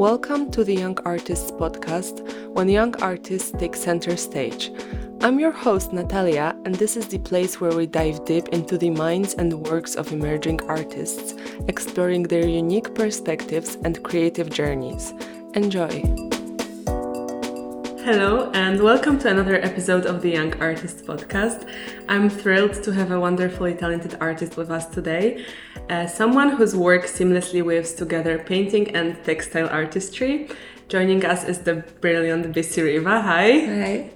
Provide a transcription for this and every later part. Welcome to the Young Artists Podcast, when young artists take center stage. I'm your host, Natalia, and this is the place where we dive deep into the minds and works of emerging artists, exploring their unique perspectives and creative journeys. Enjoy! Hello and welcome to another episode of the Young Artists Podcast. I'm thrilled to have a wonderfully talented artist with us today, someone whose work seamlessly weaves together painting and textile artistry. Joining us is the brilliant Bissy Riva. Hi!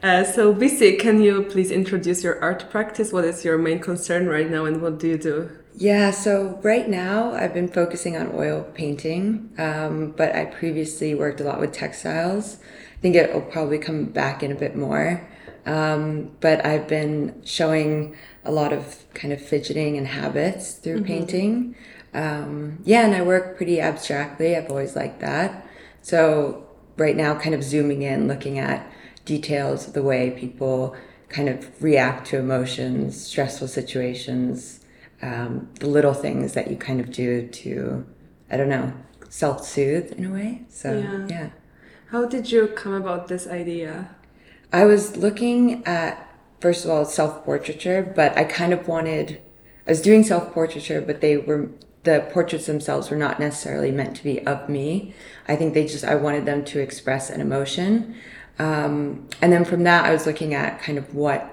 Hi! So Bissy, can you please introduce your art practice? What is your main concern right now and what do you do? Yeah, so right now I've been focusing on oil painting, but I previously worked a lot with textiles. I think it will probably come back in a bit more, but I've been showing a lot of kind of fidgeting and habits through painting. And I work pretty abstractly. I've always liked that. So right now kind of zooming in, looking at details of the way people kind of react to emotions, stressful situations. The little things that you kind of do to, self-soothe in a way. So, yeah. How did you come about this idea? I was looking at, first of all, self-portraiture, but I was doing self-portraiture, but the portraits themselves were not necessarily meant to be of me. I think I wanted them to express an emotion. And then from that, I was looking at kind of what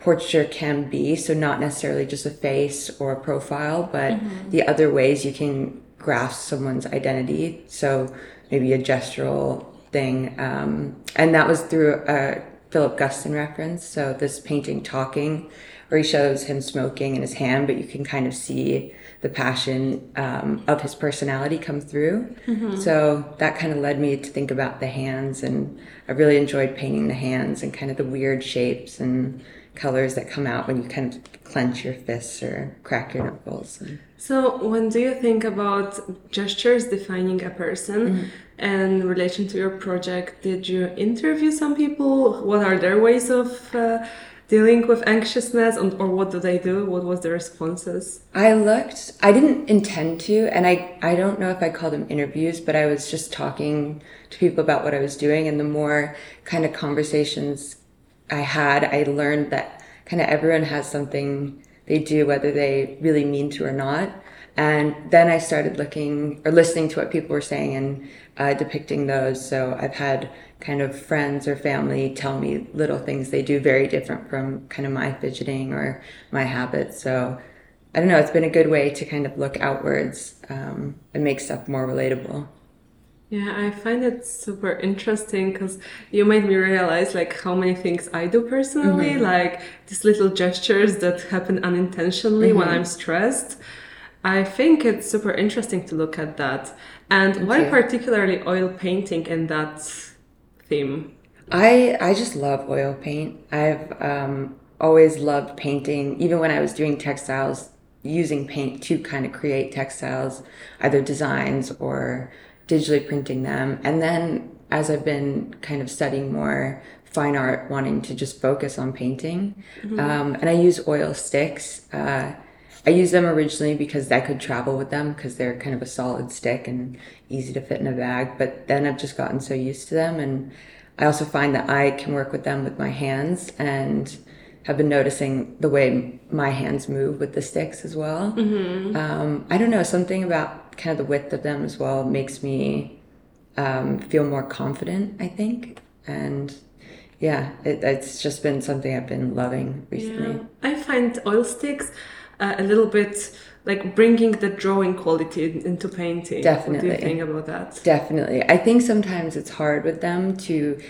portraiture can be, so not necessarily just a face or a profile, but the other ways you can grasp someone's identity, so maybe a gestural thing, and that was through a Philip Guston reference, so this painting Talking, where he shows him smoking in his hand, but you can kind of see the passion of his personality come through. So that kind of led me to think about the hands, and I really enjoyed painting the hands and kind of the weird shapes and colors that come out when you kind of clench your fists or crack your knuckles. So when do you think about gestures defining a person and in relation to your project, did you interview some people? What are their ways of dealing with anxiousness, or what do they do? What was the responses? I didn't intend to, and I don't know if I called them interviews, but I was just talking to people about what I was doing, and the more kind of conversations I learned that kind of everyone has something they do, whether they really mean to or not. And then I started listening to what people were saying and depicting those. So I've had kind of friends or family tell me little things they do very different from kind of my fidgeting or my habits. So it's been a good way to kind of look outwards and make stuff more relatable. Yeah, I find it super interesting because you made me realize how many things I do personally, like these little gestures that happen unintentionally when I'm stressed. I think it's super interesting to look at that. And why particularly oil painting and that theme? I just love oil paint. I've always loved painting, even when I was doing textiles, using paint to kind of create textiles, either designs or digitally printing them. And then as I've been kind of studying more fine art, wanting to just focus on painting. And I use oil sticks. I used them originally because I could travel with them because they're kind of a solid stick and easy to fit in a bag. But then I've just gotten so used to them. And I also find that I can work with them with my hands, and have been noticing the way my hands move with the sticks as well. Something about kind of the width of them as well makes me feel more confident, I think. And it's just been something I've been loving recently. Yeah. I find oil sticks a little bit like bringing the drawing quality into painting. Definitely. What do you think about that? Definitely. I think sometimes it's hard with them to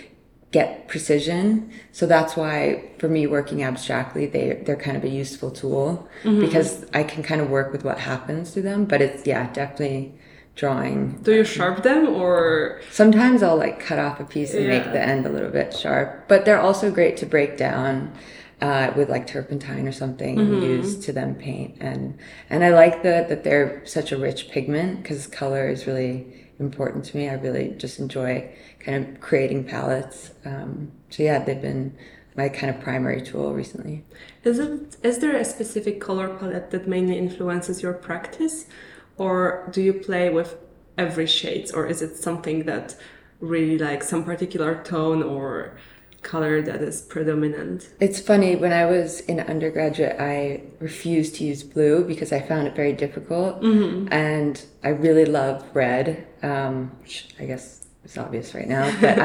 get precision, so that's why for me working abstractly they're kind of a useful tool because I can kind of work with what happens to them, but it's definitely drawing. Do you sharp them, or sometimes I'll cut off a piece and make the end a little bit sharp, but they're also great to break down with turpentine or something used to then paint, and I like that they're such a rich pigment because color is really important to me. I really just enjoy kind of creating palettes. They've been my kind of primary tool recently. Is there a specific color palette that mainly influences your practice, or do you play with every shade, or is it something that really like some particular tone or color that is predominant? It's funny, when I was in undergraduate, I refused to use blue because I found it very difficult. Mm-hmm. And I really love red, which I guess is obvious right now, but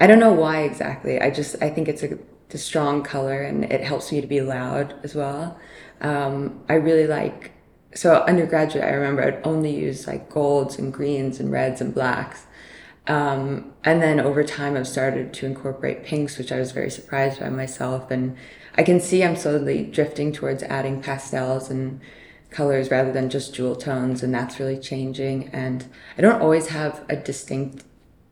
I don't know why exactly. I think it's a strong color, and it helps me to be loud as well. I really like, so undergraduate, I remember I'd only use like golds and greens and reds and blacks. And then over time, I've started to incorporate pinks, which I was very surprised by myself. And I can see I'm slowly drifting towards adding pastels and colors rather than just jewel tones. And that's really changing. And I don't always have a distinct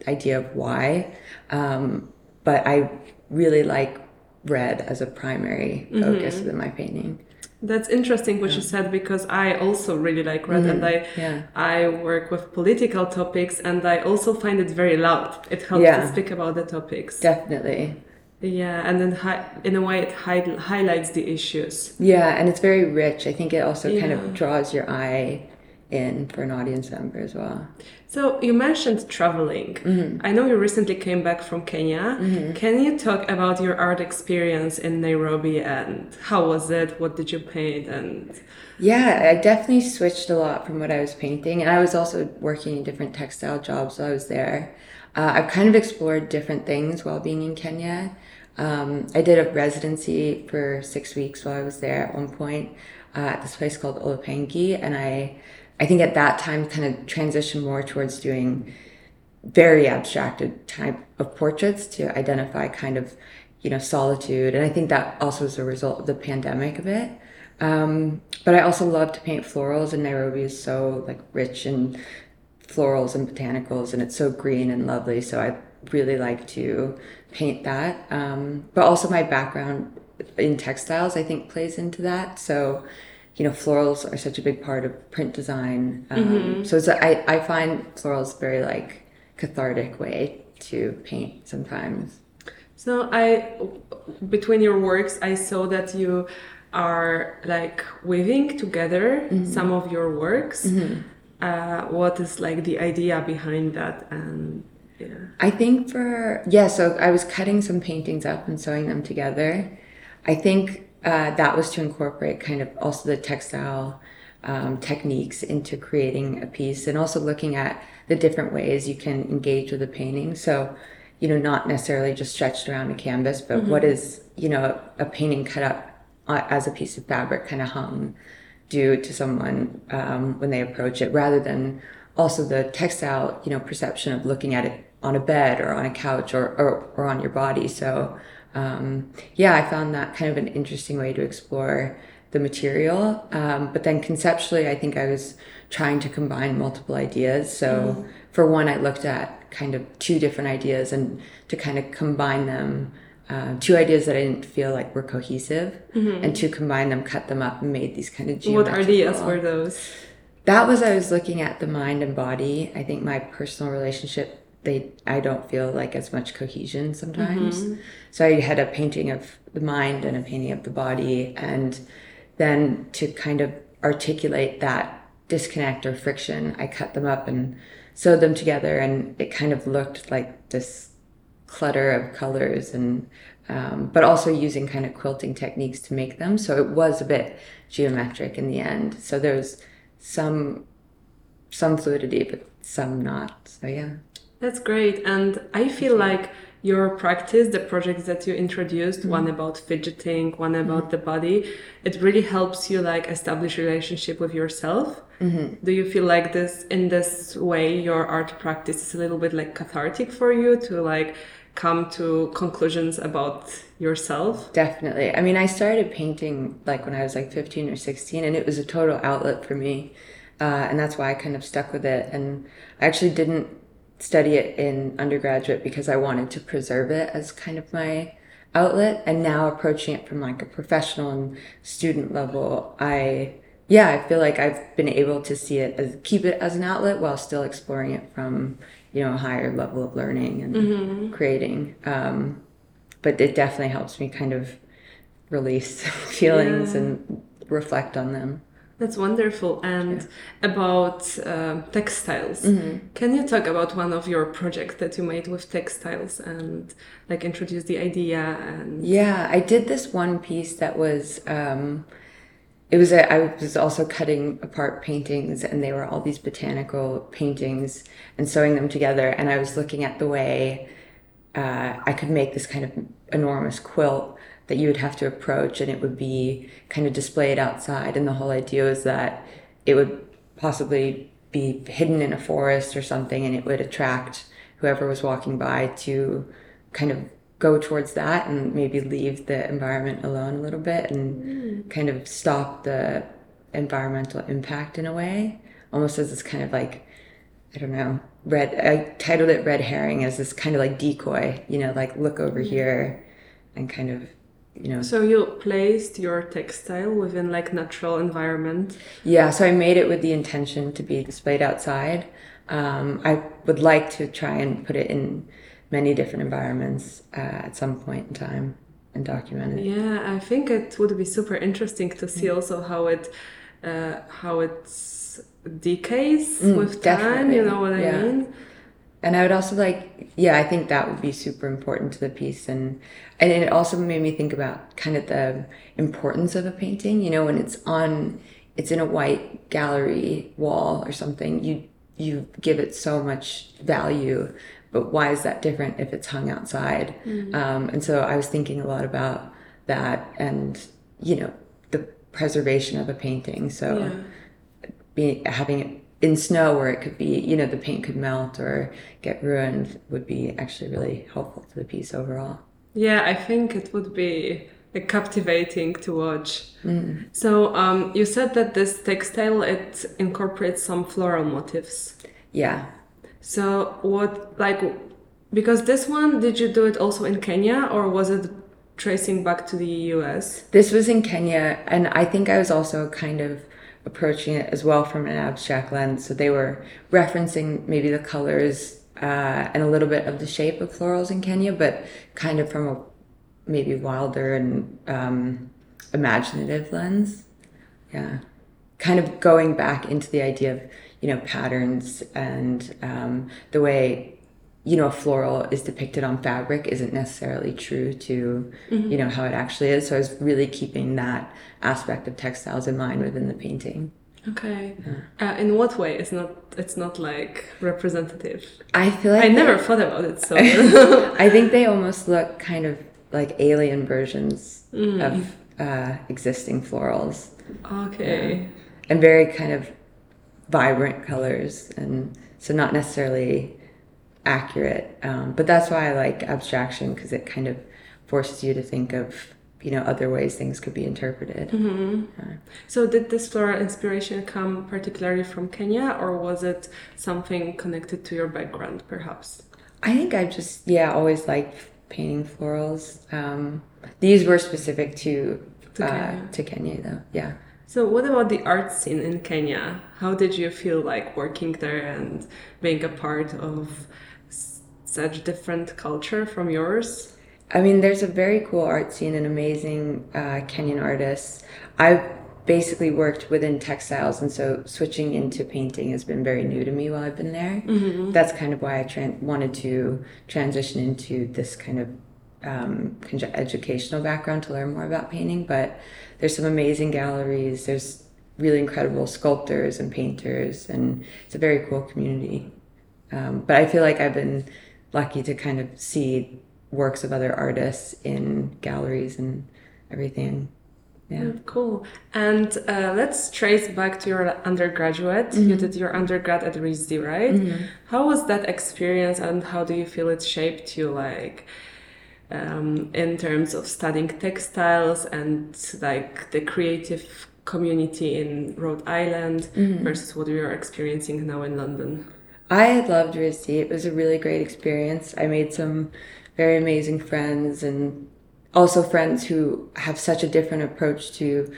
idea of why, but I really like red as a primary focus within my painting. That's interesting what you said, because I also really like red, and I work with political topics, and I also find it very loud. It helps to speak about the topics. Definitely. Yeah, and then in a way it highlights the issues. Yeah, and it's very rich. I think it also kind of draws your eye in for an audience member as well. So you mentioned traveling. I know you recently came back from Kenya. Can you talk about your art experience in Nairobi, and how was it? What did you paint? And yeah, I definitely switched a lot from what I was painting, and I was also working in different textile jobs while I was there. I've kind of explored different things while being in Kenya. I did a residency for 6 weeks while I was there at one point at this place called Olopangi, and I think at that time kind of transitioned more towards doing very abstracted type of portraits to identify kind of, solitude. And I think that also is a result of the pandemic a bit. But I also love to paint florals, and Nairobi is so like rich in florals and botanicals, and it's so green and lovely. So I really like to paint that. But also my background in textiles, I think, plays into that. So florals are such a big part of print design. So I find florals very like cathartic way to paint sometimes. So between your works, I saw that you are like weaving together some of your works. What is like the idea behind that? And I think so I was cutting some paintings up and sewing them together. I think that was to incorporate kind of also the textile techniques into creating a piece, and also looking at the different ways you can engage with a painting. So, not necessarily just stretched around a canvas, but what is, a painting cut up as a piece of fabric kind of hung do to someone when they approach it, rather than also the textile, perception of looking at it on a bed or on a couch or on your body. So I found that kind of an interesting way to explore the material. But then conceptually, I think I was trying to combine multiple ideas. So for one, I looked at kind of two different ideas, and to kind of combine them, two ideas that I didn't feel like were cohesive, and to combine them, cut them up, and made these kind of geometrical. What ideas were those? I was looking at the mind and body. I think my personal relationship, I don't feel like as much cohesion sometimes. So I had a painting of the mind and a painting of the body, and then to kind of articulate that disconnect or friction, I cut them up and sewed them together, and it kind of looked like this clutter of colors, and but also using kind of quilting techniques to make them. So it was a bit geometric in the end. So there's some fluidity, but some not. So yeah. That's great. And I feel like your practice, the projects that you introduced, one about fidgeting, one about the body, it really helps you like establish relationship with yourself. Do you feel like in this way, your art practice is a little bit like cathartic for you to like come to conclusions about yourself? Definitely. I mean, I started painting like when I was like 15 or 16, and it was a total outlet for me. And that's why I kind of stuck with it. And I actually didn't study it in undergraduate because I wanted to preserve it as kind of my outlet. And now approaching it from like a professional and student level, I feel like I've been able to see it keep it as an outlet while still exploring it from, a higher level of learning and creating. But it definitely helps me kind of release feelings and reflect on them. That's wonderful. And about textiles, can you talk about one of your projects that you made with textiles and like introduce the idea? And yeah, I did this one piece that was, I was also cutting apart paintings, and they were all these botanical paintings and sewing them together. And I was looking at the way I could make this kind of enormous quilt that you would have to approach, and it would be kind of displayed outside. And the whole idea was that it would possibly be hidden in a forest or something, and it would attract whoever was walking by to kind of go towards that and maybe leave the environment alone a little bit and kind of stop the environmental impact in a way, almost as this kind of like, I don't know, I titled it Red Herring, as this kind of like decoy, you know, like look over here and kind of, you know. So you placed your textile within like natural environment? Yeah, so I made it with the intention to be displayed outside. I would like to try and put it in many different environments at some point in time and document it. Yeah, I think it would be super interesting to see also how it's decays with time, you know what I mean? And I would also like, I think that would be super important to the piece. And it also made me think about kind of the importance of a painting, you know, when it's in a white gallery wall or something, you give it so much value, but why is that different if it's hung outside? And so I was thinking a lot about that and, you know, the preservation of a painting. So having it in snow where it could be, you know, the paint could melt or get ruined would be actually really helpful to the piece overall. Yeah, I think it would be captivating to watch. So you said that this textile, it incorporates some floral motifs. Yeah. So what, like, because this one, did you do it also in Kenya or was it tracing back to the US? This was in Kenya, and I think I was also kind of approaching it as well from an abstract lens. So they were referencing maybe the colors and a little bit of the shape of florals in Kenya, but kind of from a maybe wilder and imaginative lens. Yeah. Kind of going back into the idea of, you know, patterns and the way, you know, a floral is depicted on fabric isn't necessarily true to, you know, how it actually is. So I was really keeping that aspect of textiles in mind within the painting. Okay. In what way? It's not like representative. I feel like I never thought about it. So I think they almost look kind of like alien versions of existing florals. Okay. Yeah. And very kind of vibrant colors, and so not necessarily accurate, but that's why I like abstraction, because it kind of forces you to think of, you know, other ways things could be interpreted. So did this floral inspiration come particularly from Kenya, or was it something connected to your background perhaps? I think I just always liked painting florals. These were specific to Kenya though. So what about the art scene in Kenya? How did you feel like working there and being a part of such different culture from yours? I mean, there's a very cool art scene and amazing Kenyan artists. I've basically worked within textiles, and so switching into painting has been very new to me while I've been there. That's kind of why I wanted to transition into this kind of educational background to learn more about painting, but there's some amazing galleries, there's really incredible sculptors and painters, and it's a very cool community. But I feel like I've been lucky to kind of see works of other artists in galleries and everything. Cool. And let's trace back to your undergraduate. You did your undergrad at RISD, right? How was that experience, and how do you feel it shaped you, like in terms of studying textiles and like the creative community in Rhode Island versus what we are experiencing now in London? I loved RISD. It was a really great experience. I made some very amazing friends, and also friends who have such a different approach to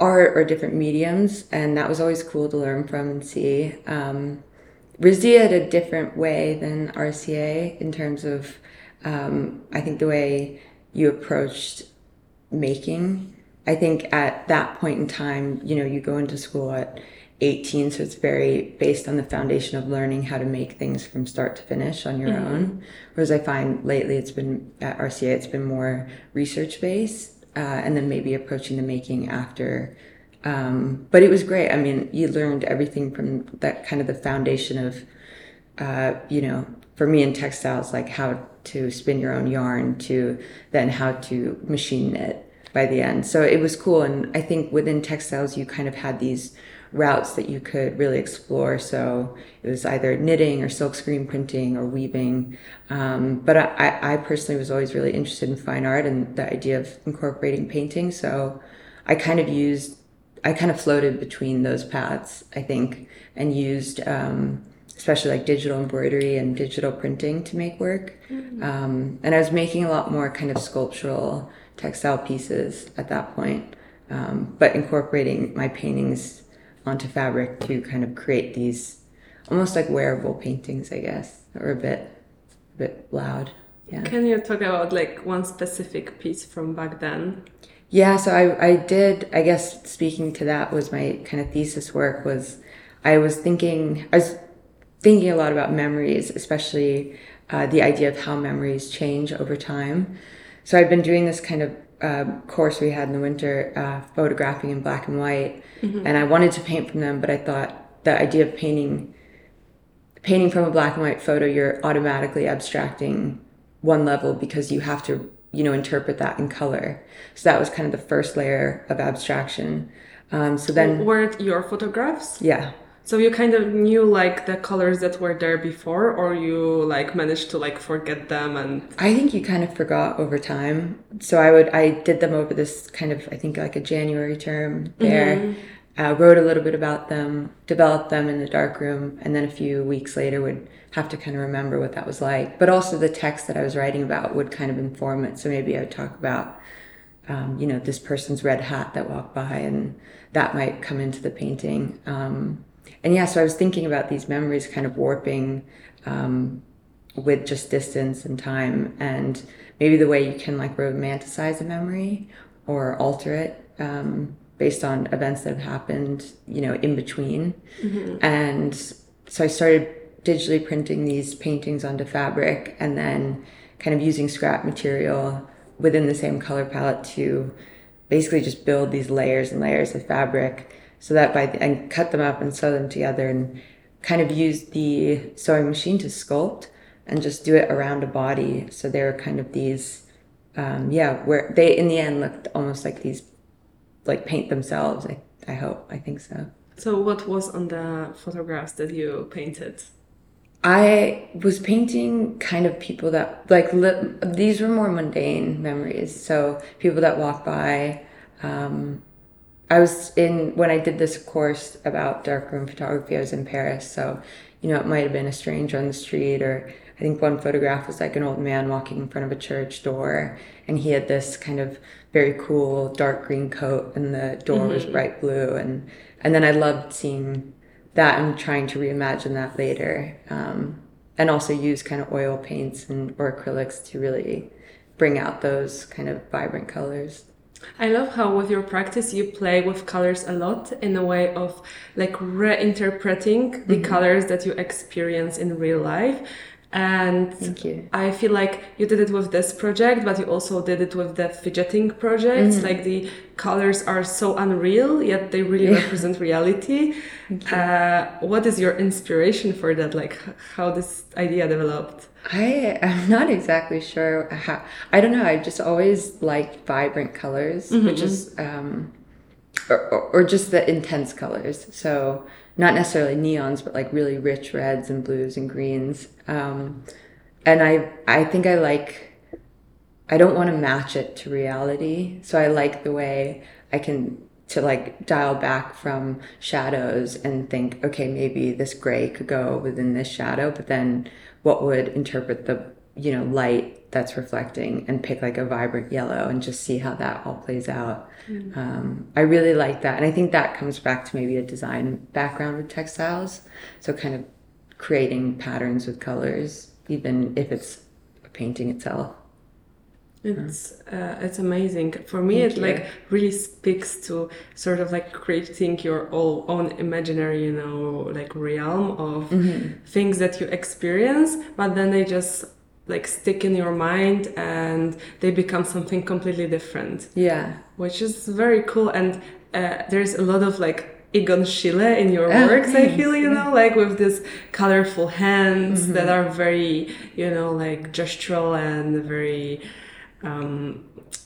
art or different mediums, and that was always cool to learn from and see. RISD had a different way than RCA in terms of I think the way you approached making I think at that point in time, you know, you go into school at 18, so it's very based on the foundation of learning how to make things from start to finish on your mm-hmm. own. Whereas I find lately it's been, at RCA, it's been more research-based, and then maybe approaching the making after. But it was great. I mean, you learned everything from that kind of the foundation of, you know, for me in textiles, like how to spin your own yarn to then how to machine knit by the end. So it was cool. And I think within textiles, you kind of had these routes that you could really explore. So it was either knitting or silkscreen printing or weaving. But I personally was always really interested in fine art and the idea of incorporating painting. So I kind of floated between those paths, I think, and used especially like digital embroidery and digital printing to make work. Mm-hmm. And I was making a lot more kind of sculptural textile pieces at that point, but incorporating my paintings onto fabric to kind of create these almost like wearable paintings, I guess, or a bit loud. Yeah. Can you talk about like one specific piece from back then? Yeah, so I did, I guess speaking to that was my kind of thesis work was, I was thinking a lot about memories, especially the idea of how memories change over time. So I've been doing this kind of course we had in the winter, photographing in black and white, mm-hmm. and I wanted to paint from them, but I thought the idea of painting from a black and white photo, you're automatically abstracting one level because you have to, you know, interpret that in color. So that was kind of the first layer of abstraction. So then, were it your photographs? Yeah. So you kind of knew like the colors that were there before, or you like managed to like forget them? And I think you kind of forgot over time. So I did them over this kind of, I think like a January term there, mm-hmm. Wrote a little bit about them, developed them in the darkroom, and then a few weeks later would have to kind of remember what that was like. But also the text that I was writing about would kind of inform it. So maybe I would talk about, you know, this person's red hat that walked by, and that might come into the painting. And yeah, so I was thinking about these memories kind of warping with just distance and time, and maybe the way you can like romanticize a memory or alter it based on events that have happened, you know, in between. Mm-hmm. And so I started digitally printing these paintings onto fabric and then kind of using scrap material within the same color palette to basically just build these layers and layers of fabric. So that and cut them up and sew them together, and kind of use the sewing machine to sculpt and just do it around a body. So there were kind of these, where they in the end looked almost like these, like paint themselves. I think so. So what was on the photographs that you painted? I was painting kind of people that like these were more mundane memories. So people that walk by. I was when I did this course about darkroom photography, I was in Paris. So, you know, it might have been a stranger on the street, or I think one photograph was like an old man walking in front of a church door, and he had this kind of very cool dark green coat, and the door mm-hmm. was bright blue. And then I loved seeing that and trying to reimagine that later. And also use kind of oil paints or acrylics to really bring out those kind of vibrant colors. I love how with your practice you play with colors a lot in a way of like reinterpreting the mm-hmm. colors that you experience in real life. And thank you. I feel like you did it with this project, but you also did it with the fidgeting projects. Mm-hmm. Like the colors are so unreal, yet they really represent reality. What is your inspiration for that? Like how this idea developed? I'm not exactly sure how. I don't know. I just always liked vibrant colors, mm-hmm. which is or just the intense colors. So not necessarily neons, but like really rich reds and blues and greens. And I think I don't want to match it to reality. So I like the way I can to like dial back from shadows and think, okay, maybe this gray could go within this shadow, but then what would interpret the, you know, light that's reflecting, and pick like a vibrant yellow and just see how that all plays out. Mm. I really like that. And I think that comes back to maybe a design background with textiles. So kind of creating patterns with colors, even if it's a painting itself. It's amazing. For me, it really speaks to sort of like creating your own imaginary, realm of things that you experience, but then they just like stick in your mind and they become something completely different. Yeah. Which is very cool. And there's a lot of like Egon Schiele in your works, nice. I feel, like with these colorful hands that are very, gestural and very...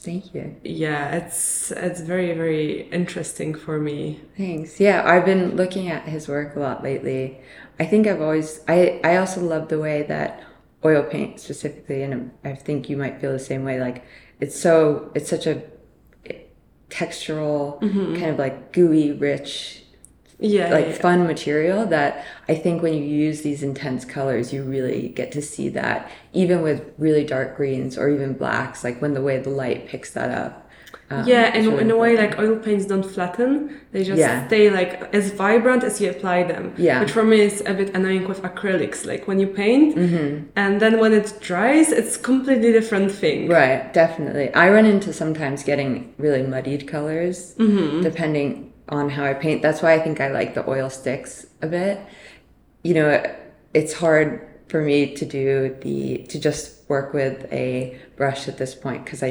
Thank you. Yeah, it's very, very interesting for me. Thanks. Yeah, I've been looking at his work a lot lately. I think I've always... I also love the way that oil paint specifically, and I think you might feel the same way, like it's such a textural, kind of like gooey, rich, fun material that I think when you use these intense colors, you really get to see that, even with really dark greens or even blacks, like when the way the light picks that up. And really in a way, like oil paints don't flatten; they just stay like as vibrant as you apply them. Yeah. Which for me is a bit annoying with acrylics. Like when you paint, and then when it dries, it's completely different thing. Right, definitely. I run into sometimes getting really muddied colors depending on how I paint. That's why I think I like the oil sticks a bit. It's hard for me to just work with a brush at this point because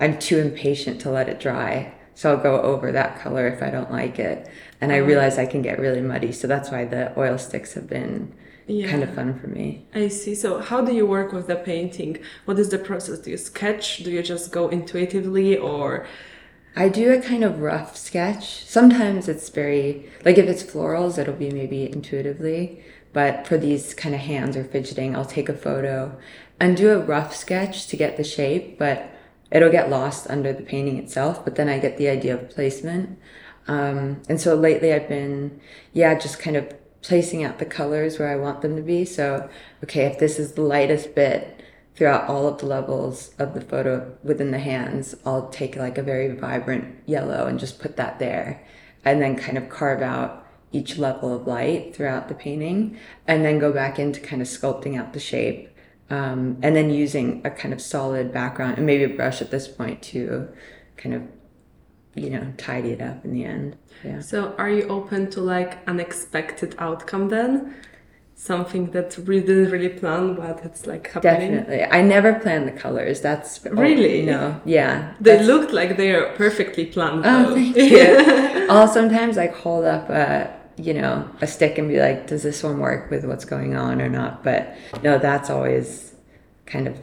I'm too impatient to let it dry. So I'll go over that color if I don't like it. And I realize I can get really muddy. So that's why the oil sticks have been kind of fun for me. I see. So how do you work with the painting? What is the process? Do you sketch? Do you just go intuitively or... I do a kind of rough sketch. Sometimes it's very... Like if it's florals, it'll be maybe intuitively. But for these kind of hands or fidgeting, I'll take a photo and do a rough sketch to get the shape. But... it'll get lost under the painting itself, but then I get the idea of placement. And so lately I've been, just kind of placing out the colors where I want them to be. So, okay, if this is the lightest bit throughout all of the levels of the photo within the hands, I'll take like a very vibrant yellow and just put that there and then kind of carve out each level of light throughout the painting and then go back into kind of sculpting out the shape. And then using a kind of solid background and maybe a brush at this point to kind of, tidy it up in the end. Yeah. So are you open to like unexpected outcome then? Something that we didn't really plan, but it's like happening? Definitely. I never plan the colors. That's... Really? No. Yeah. They looked like they are perfectly planned. Though. Oh, thank you. I'll sometimes like hold up a stick and be like, does this one work with what's going on or not? But no, that's always kind of,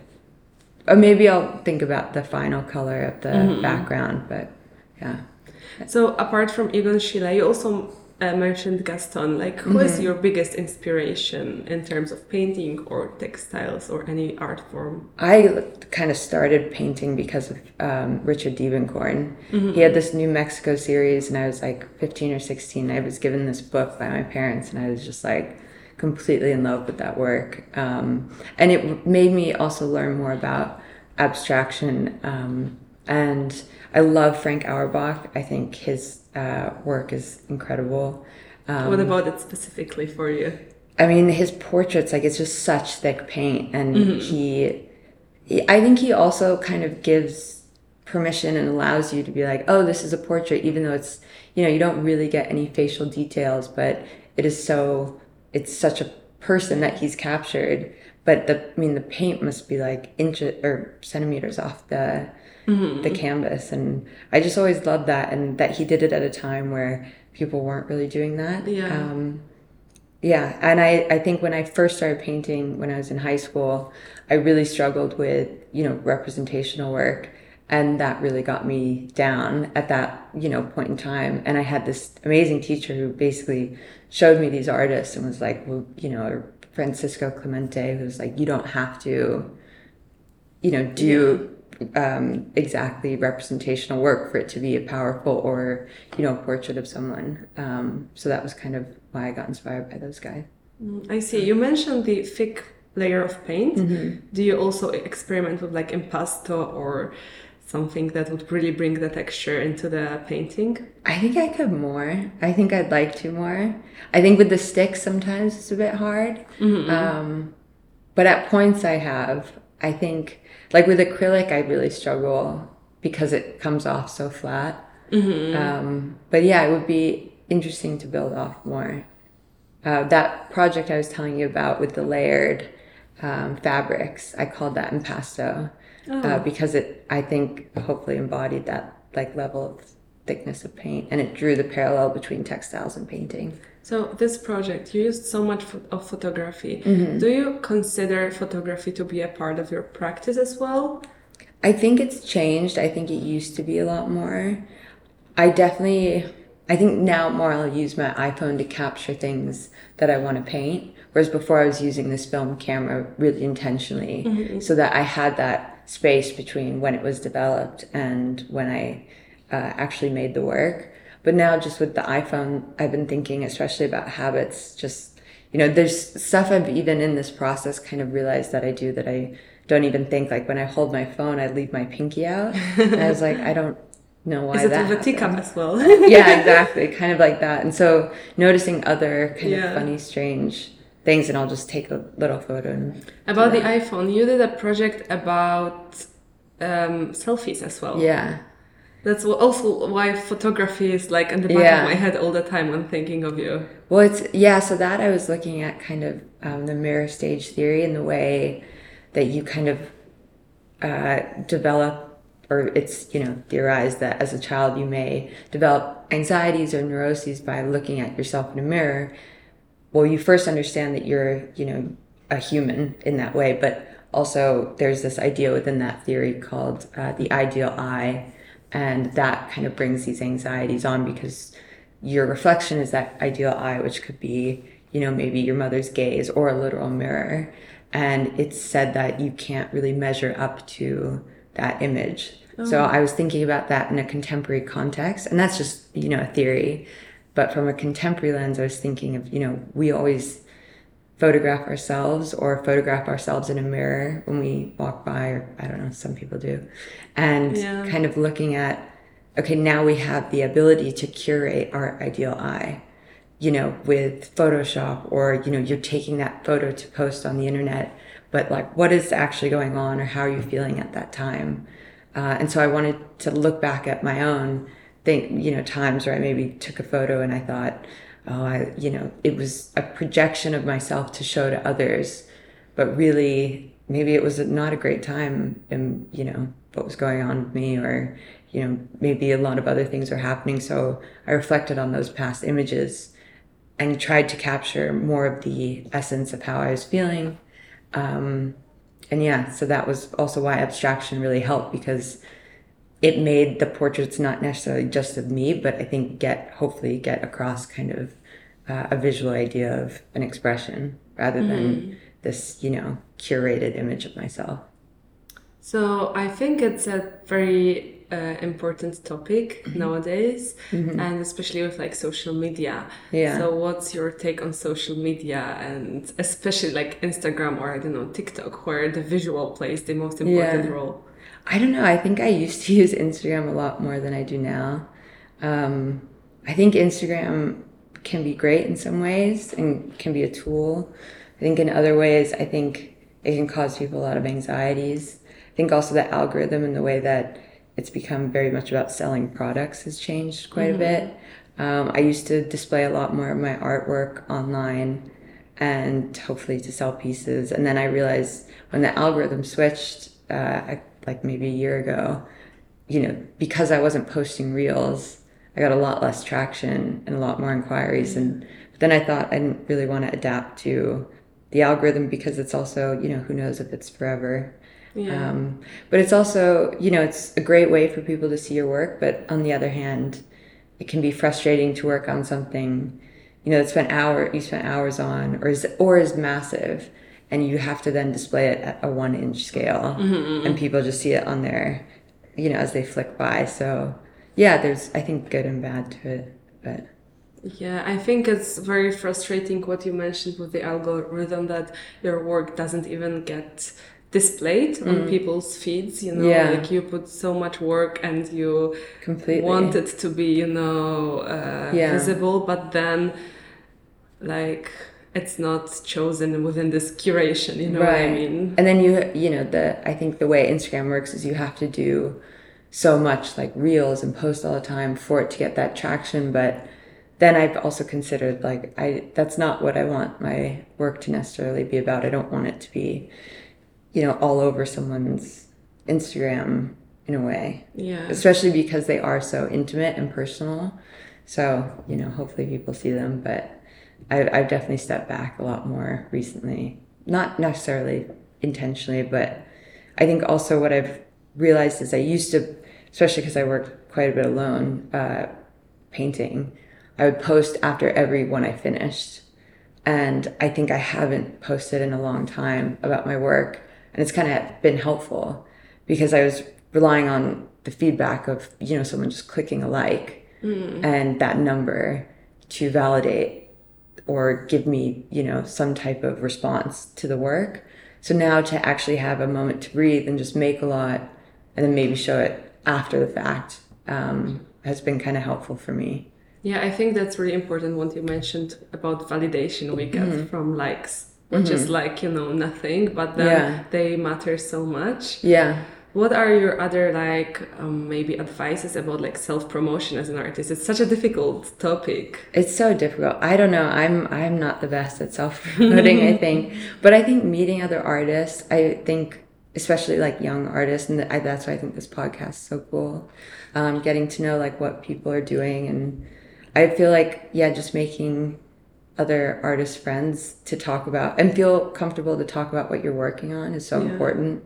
or maybe I'll think about the final color of the background, but yeah. So apart from Egon Schiele, you also mentioned Guston, like who is your biggest inspiration in terms of painting or textiles or any art form? I kind of started painting because of Richard Diebenkorn. He had this New Mexico series and I was like 15 or 16. I was given this book by my parents and I was just like completely in love with that work. And it made me also learn more about abstraction. And I love Frank Auerbach. I think his work is incredible. What about it specifically for you? I mean, his portraits, like it's just such thick paint, and I think he also kind of gives permission and allows you to be like, oh, this is a portrait, even though it's, you don't really get any facial details, but it's such a person that he's captured. But the paint must be like inches or centimeters off the canvas, and I just always loved that, and that he did it at a time where people weren't really doing that. And I think when I first started painting when I was in high school, I really struggled with representational work, and that really got me down at that point in time. And I had this amazing teacher who basically showed me these artists and was like, well, Francisco Clemente, who's like, you don't have to do exactly representational work for it to be a powerful or a portrait of someone. So that was kind of why I got inspired by those guys. I see. You mentioned the thick layer of paint. Do you also experiment with like impasto or something that would really bring the texture into the painting? I think I could more. I think I'd like to more. I think with the sticks sometimes it's a bit hard. But at points I have. I think, like with acrylic, I really struggle because it comes off so flat. Mm-hmm. But yeah, it would be interesting to build off more. That project I was telling you about with the layered fabrics, I called that impasto. Oh. Because it, I think, hopefully embodied that like level of thickness of paint, and it drew the parallel between textiles and painting. So this project, you used so much of photography. Mm-hmm. Do you consider photography to be a part of your practice as well? I think it's changed. I think it used to be a lot more. I think now more I'll use my iPhone to capture things that I want to paint, whereas before I was using this film camera really intentionally, mm-hmm. so that I had that space between when it was developed and when I actually made the work. But now just with the iPhone, I've been thinking especially about habits. Just, you know, there's stuff I've even in this process kind of realized that I do that I don't even think. Like when I hold my phone, I leave my pinky out. And I was like, I don't know why that happened. Is it a teacup as well? Yeah, exactly. Kind of like that. And so noticing other kind of funny, strange things, and I'll just take a little photo. And about the iPhone, you did a project about selfies as well. Yeah. That's also why photography is like in the back of my head all the time when thinking of you. Well, so that I was looking at kind of the mirror stage theory and the way that you kind of develop, or it's, you know, theorized that as a child you may develop anxieties or neuroses by looking at yourself in a mirror. Well, you first understand that you're, you know, a human in that way, but also there's this idea within that theory called the ideal eye. And that kind of brings these anxieties on because your reflection is that ideal eye, which could be, you know, maybe your mother's gaze or a literal mirror. And it's said that you can't really measure up to that image. Oh. So I was thinking about that in a contemporary context. And that's just, you know, a theory. But from a contemporary lens, I was thinking of, you know, we always photograph ourselves or in a mirror when we walk by, or I don't know, some people do. And kind of looking at, okay, now we have the ability to curate our ideal eye, you know, with Photoshop, or, you know, you're taking that photo to post on the internet, but like, what is actually going on, or how are you feeling at that time? And so I wanted to look back at my own thing, you know, times where I maybe took a photo and I thought, you know, it was a projection of myself to show to others, but really maybe it was not a great time, and, you know, what was going on with me, or, you know, maybe a lot of other things are happening. So I reflected on those past images and tried to capture more of the essence of how I was feeling. And yeah, so that was also why abstraction really helped, because it made the portraits not necessarily just of me, but I think hopefully get across kind of a visual idea of an expression rather than this, you know, curated image of myself. So I think it's a very important topic nowadays, and especially with like social media. Yeah. So what's your take on social media, and especially like Instagram or, I don't know, TikTok, where the visual plays the most important role? I don't know. I think I used to use Instagram a lot more than I do now. I think Instagram can be great in some ways and can be a tool. I think in other ways, I think it can cause people a lot of anxieties. I think also the algorithm and the way that it's become very much about selling products has changed quite a bit. I used to display a lot more of my artwork online and hopefully to sell pieces. And then I realized when the algorithm switched, like maybe a year ago, you know, because I wasn't posting reels, I got a lot less traction and a lot more inquiries. And but then I thought I didn't really want to adapt to the algorithm, because it's also, you know, who knows if it's forever. Yeah. But it's also, you know, it's a great way for people to see your work. But on the other hand, it can be frustrating to work on something, you know, that you spent hours on, or is massive. And you have to then display it at a 1-inch scale, and people just see it on their, you know, as they flick by. So yeah, there's, I think, good and bad to it, but. Yeah, I think it's very frustrating what you mentioned with the algorithm, that your work doesn't even get displayed on people's feeds, you know, like you put so much work and you want it to be, you know, visible, but then like it's not chosen within this curation, you know right. what I mean? And then you know, I think the way Instagram works is you have to do so much like reels and posts all the time for it to get that traction. But then I've also considered like, that's not what I want my work to necessarily be about. I don't want it to be, you know, all over someone's Instagram in a way. Yeah. Especially because they are so intimate and personal. So, you know, hopefully people see them, but I've definitely stepped back a lot more recently. Not necessarily intentionally, but I think also what I've realized is I used to, especially because I worked quite a bit alone painting, I would post after every one I finished. And I think I haven't posted in a long time about my work. And it's kind of been helpful because I was relying on the feedback of, you know, someone just clicking a like and that number to validate or give me, you know, some type of response to the work. So now to actually have a moment to breathe and just make a lot and then maybe show it after the fact has been kind of helpful for me. Yeah, I think that's really important what you mentioned about validation we get from likes, which is like, you know, nothing, but then they matter so much. Yeah. What are your other like maybe advices about like self-promotion as an artist? It's such a difficult topic. It's so difficult. I don't know. I'm not the best at self-promoting, I think. But I think meeting other artists, I think especially like young artists, and that's why I think this podcast is so cool. Getting to know like what people are doing, and I feel like just making other artist friends to talk about and feel comfortable to talk about what you're working on is so important.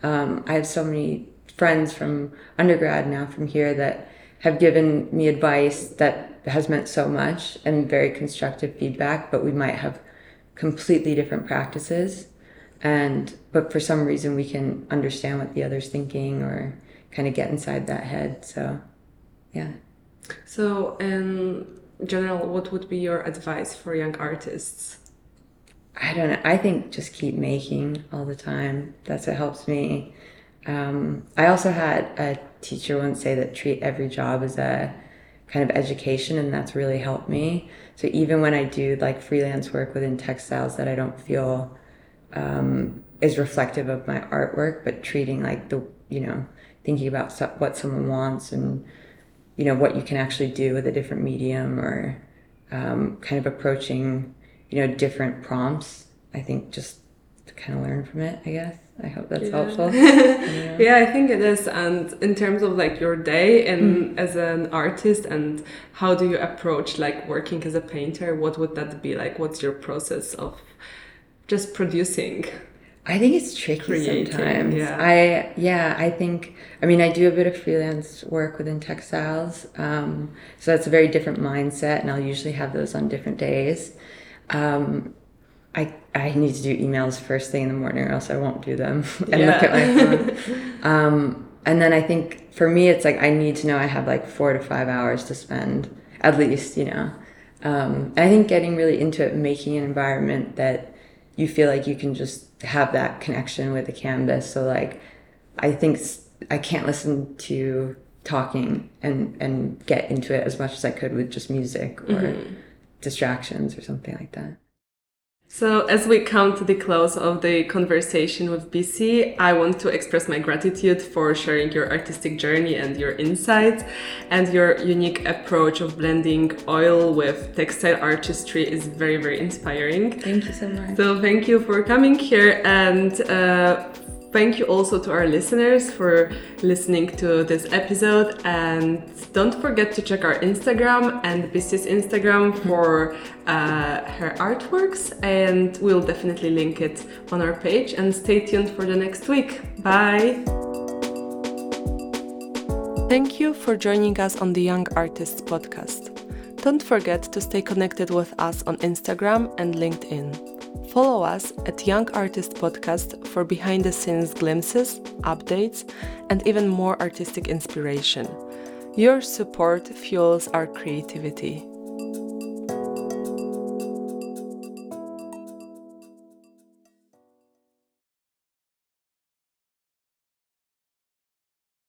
I have so many friends from undergrad now from here that have given me advice that has meant so much and very constructive feedback, but we might have completely different practices. But for some reason we can understand what the other's thinking or kind of get inside that head. So, yeah. So in general, what would be your advice for young artists? I don't know. I think just keep making all the time. That's what helps me. I also had a teacher once say that treat every job as a kind of education, and that's really helped me. So even when I do like freelance work within textiles that I don't feel is reflective of my artwork, but treating like the, you know, thinking about what someone wants and, you know, what you can actually do with a different medium or kind of approaching, you know, different prompts. I think just to kind of learn from it, I guess. I hope that's helpful. Yeah, I think it is. And in terms of like your day and as an artist, and how do you approach like working as a painter? What would that be like? What's your process of just producing? I think it's tricky sometimes. Yeah. I think I do a bit of freelance work within textiles. So that's a very different mindset, and I'll usually have those on different days. I need to do emails first thing in the morning or else I won't do them and look at my phone. And then I think for me, it's like, I need to know I have like 4 to 5 hours to spend at least, you know. And I think getting really into it, making an environment that you feel like you can just have that connection with the canvas. So like, I think I can't listen to talking and get into it as much as I could with just music or distractions or something like that. So as we come to the close of the conversation with Bissy, I want to express my gratitude for sharing your artistic journey and your insights, and your unique approach of blending oil with textile artistry is very, very inspiring. Thank you so much. So thank you for coming here, and thank you also to our listeners for listening to this episode. And don't forget to check our Instagram and Bissy's Instagram for her artworks. And we'll definitely link it on our page. And stay tuned for the next week. Bye. Thank you for joining us on the Young Artists Podcast. Don't forget to stay connected with us on Instagram and LinkedIn. Follow us at Young Artist Podcast for behind-the-scenes glimpses, updates, and even more artistic inspiration. Your support fuels our creativity.